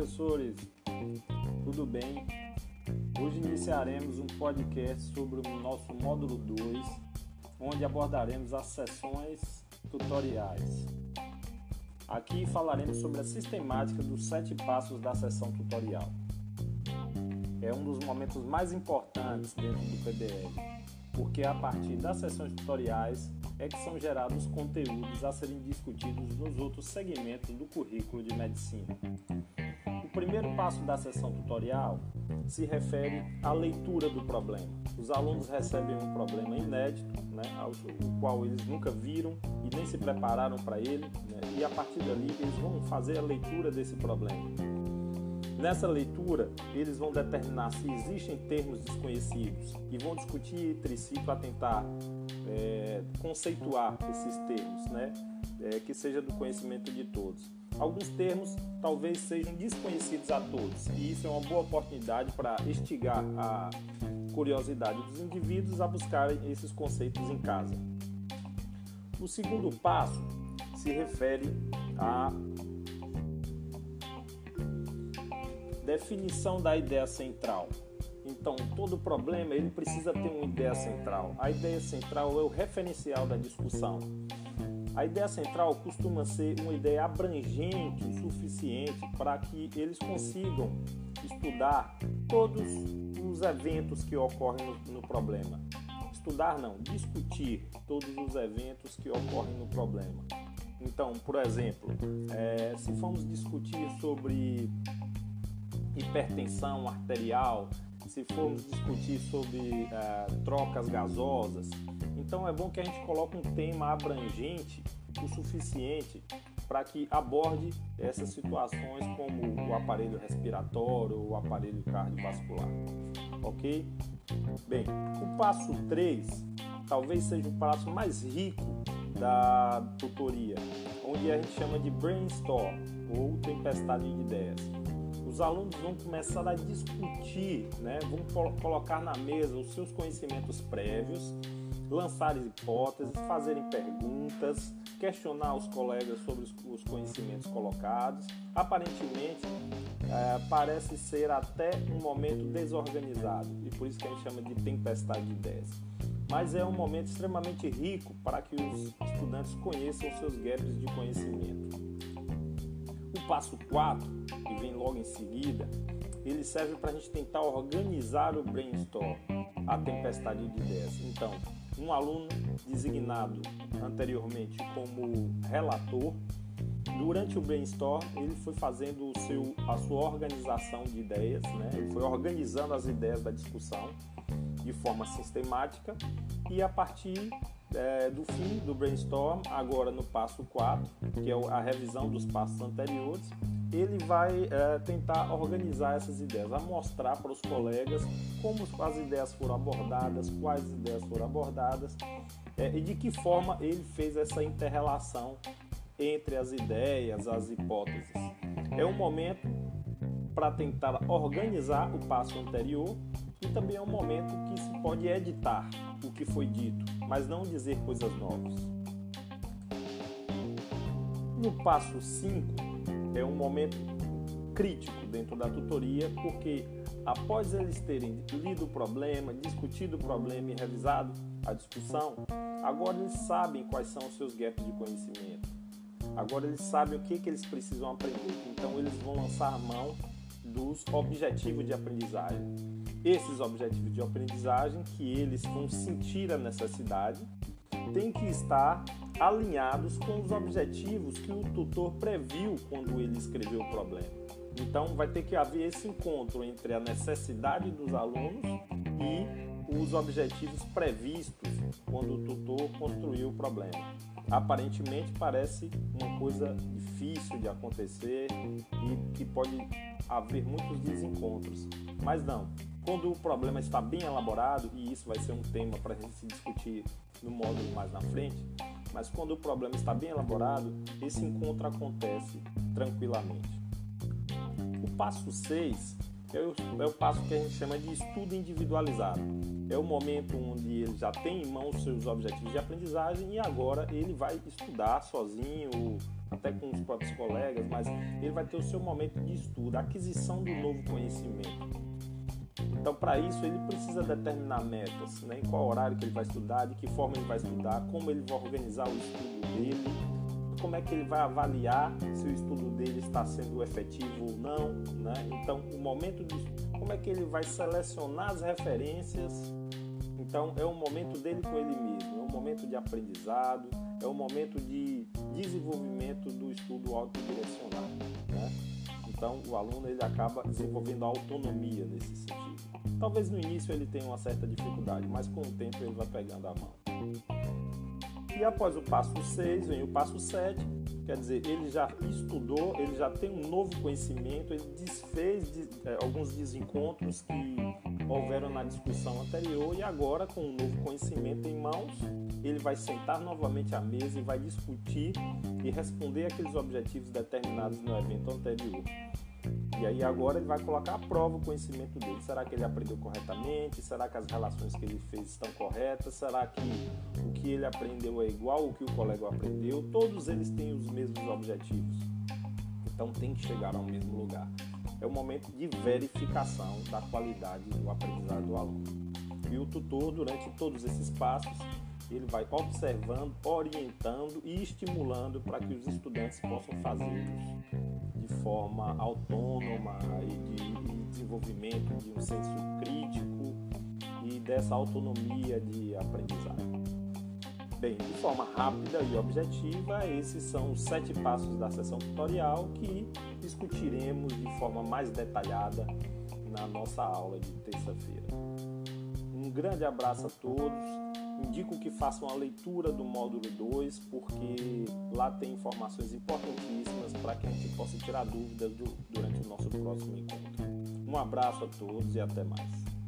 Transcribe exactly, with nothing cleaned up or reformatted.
professores, tudo bem? Hoje iniciaremos um podcast sobre o nosso módulo dois, onde abordaremos as sessões tutoriais. Aqui falaremos sobre a sistemática dos sete passos da sessão tutorial. É um dos momentos mais importantes dentro do P D L, porque a partir das sessões tutoriais é que são gerados conteúdos a serem discutidos nos outros segmentos do currículo de medicina. O primeiro passo da sessão tutorial se refere à leitura do problema. Os alunos recebem um problema inédito, né, o qual eles nunca viram e nem se prepararam para ele, né, e a partir dali eles vão fazer a leitura desse problema. Nessa leitura, eles vão determinar se existem termos desconhecidos e vão discutir entre si para tentar é, conceituar esses termos, né, é, que seja do conhecimento de todos. Alguns termos talvez sejam desconhecidos a todos, e isso é uma boa oportunidade para instigar a curiosidade dos indivíduos a buscarem esses conceitos em casa. O segundo passo se refere a definição da ideia central. Então, todo problema ele precisa ter uma ideia central. A ideia central é o referencial da discussão. A ideia central costuma ser uma ideia abrangente o suficiente para que eles consigam estudar todos os eventos que ocorrem no, no problema. Estudar não, discutir todos os eventos que ocorrem no problema. Então, por exemplo, é, se formos discutir sobre hipertensão arterial, se formos discutir sobre uh, trocas gasosas, então é bom que a gente coloque um tema abrangente o suficiente para que aborde essas situações como o aparelho respiratório, o aparelho cardiovascular, ok? Bem, o passo três talvez seja o passo mais rico da tutoria, onde a gente chama de brainstorm ou tempestade de ideias. Os alunos vão começar a discutir, né? Vão colocar na mesa os seus conhecimentos prévios, lançar hipóteses, fazerem perguntas, questionar os colegas sobre os conhecimentos colocados. Aparentemente, é, parece ser até um momento desorganizado, e por isso que a gente chama de tempestade de ideias. Mas é um momento extremamente rico para que os estudantes conheçam seus gaps de conhecimento. O passo quatro, que vem logo em seguida, ele serve para a gente tentar organizar o brainstorm, a tempestade de ideias. Então, um aluno designado anteriormente como relator, durante o brainstorm ele foi fazendo o seu, a sua organização de ideias, né? Ele foi organizando as ideias da discussão de forma sistemática e a partir É, do fim do brainstorm, agora no passo quatro, que é a revisão dos passos anteriores, ele vai é, tentar organizar essas ideias, a mostrar para os colegas como as ideias foram abordadas, quais ideias foram abordadas é, e de que forma ele fez essa inter-relação entre as ideias, as hipóteses. É um momento para tentar organizar o passo anterior e também é um momento que se pode editar o que foi dito, mas não dizer coisas novas. No passo cinco, é um momento crítico dentro da tutoria, porque após eles terem lido o problema, discutido o problema e revisado a discussão, agora eles sabem quais são os seus gaps de conhecimento. Agora eles sabem o que, que eles precisam aprender, então eles vão lançar a mão dos objetivos de aprendizagem. Esses objetivos de aprendizagem, que eles vão sentir a necessidade, têm que estar alinhados com os objetivos que o tutor previu quando ele escreveu o problema. Então, vai ter que haver esse encontro entre a necessidade dos alunos e os objetivos previstos quando o tutor construiu o problema. Aparentemente, parece uma coisa difícil de acontecer e que pode haver muitos desencontros, mas não. Quando o problema está bem elaborado, e isso vai ser um tema para a gente se discutir no módulo mais na frente, mas quando o problema está bem elaborado, esse encontro acontece tranquilamente. O passo seis é o, é o passo que a gente chama de estudo individualizado. É o momento onde ele já tem em mãos seus objetivos de aprendizagem e agora ele vai estudar sozinho, até com os próprios colegas, mas ele vai ter o seu momento de estudo, a aquisição do novo conhecimento. Então, para isso, ele precisa determinar metas, né? Em qual horário que ele vai estudar, de que forma ele vai estudar, como ele vai organizar o estudo dele, como é que ele vai avaliar se o estudo dele está sendo efetivo ou não, né? Então, o momento de estudo, como é que ele vai selecionar as referências. Então, é o momento dele com ele mesmo, é um momento de aprendizado, é um momento de desenvolvimento do estudo autodirecionado, né? Então, o aluno ele acaba desenvolvendo a autonomia nesse sentido. Talvez no início ele tenha uma certa dificuldade, mas com o tempo ele vai pegando a mão. E após o passo seis, vem o passo sete, quer dizer, ele já estudou, ele já tem um novo conhecimento, ele desfez de, é, alguns desencontros que houveram na discussão anterior e agora, com o novo conhecimento em mãos, ele vai sentar novamente à mesa e vai discutir e responder aqueles objetivos determinados no evento anterior. E aí agora ele vai colocar à prova o conhecimento dele. Será que ele aprendeu corretamente? Será que as relações que ele fez estão corretas? Será que o que ele aprendeu é igual ao que o colega aprendeu? Todos eles têm os mesmos objetivos. Então tem que chegar ao mesmo lugar. É o momento de verificação da qualidade do aprendizado do aluno. E o tutor, durante todos esses passos, ele vai observando, orientando e estimulando para que os estudantes possam fazê-los de forma autônoma e de desenvolvimento de um senso crítico e dessa autonomia de aprendizagem. Bem, de forma rápida e objetiva, esses são os sete passos da sessão tutorial que discutiremos de forma mais detalhada na nossa aula de terça-feira. Um grande abraço a todos. Indico que façam a leitura do módulo dois, porque lá tem informações importantíssimas para que a gente possa tirar dúvidas durante o nosso próximo encontro. Um abraço a todos e até mais.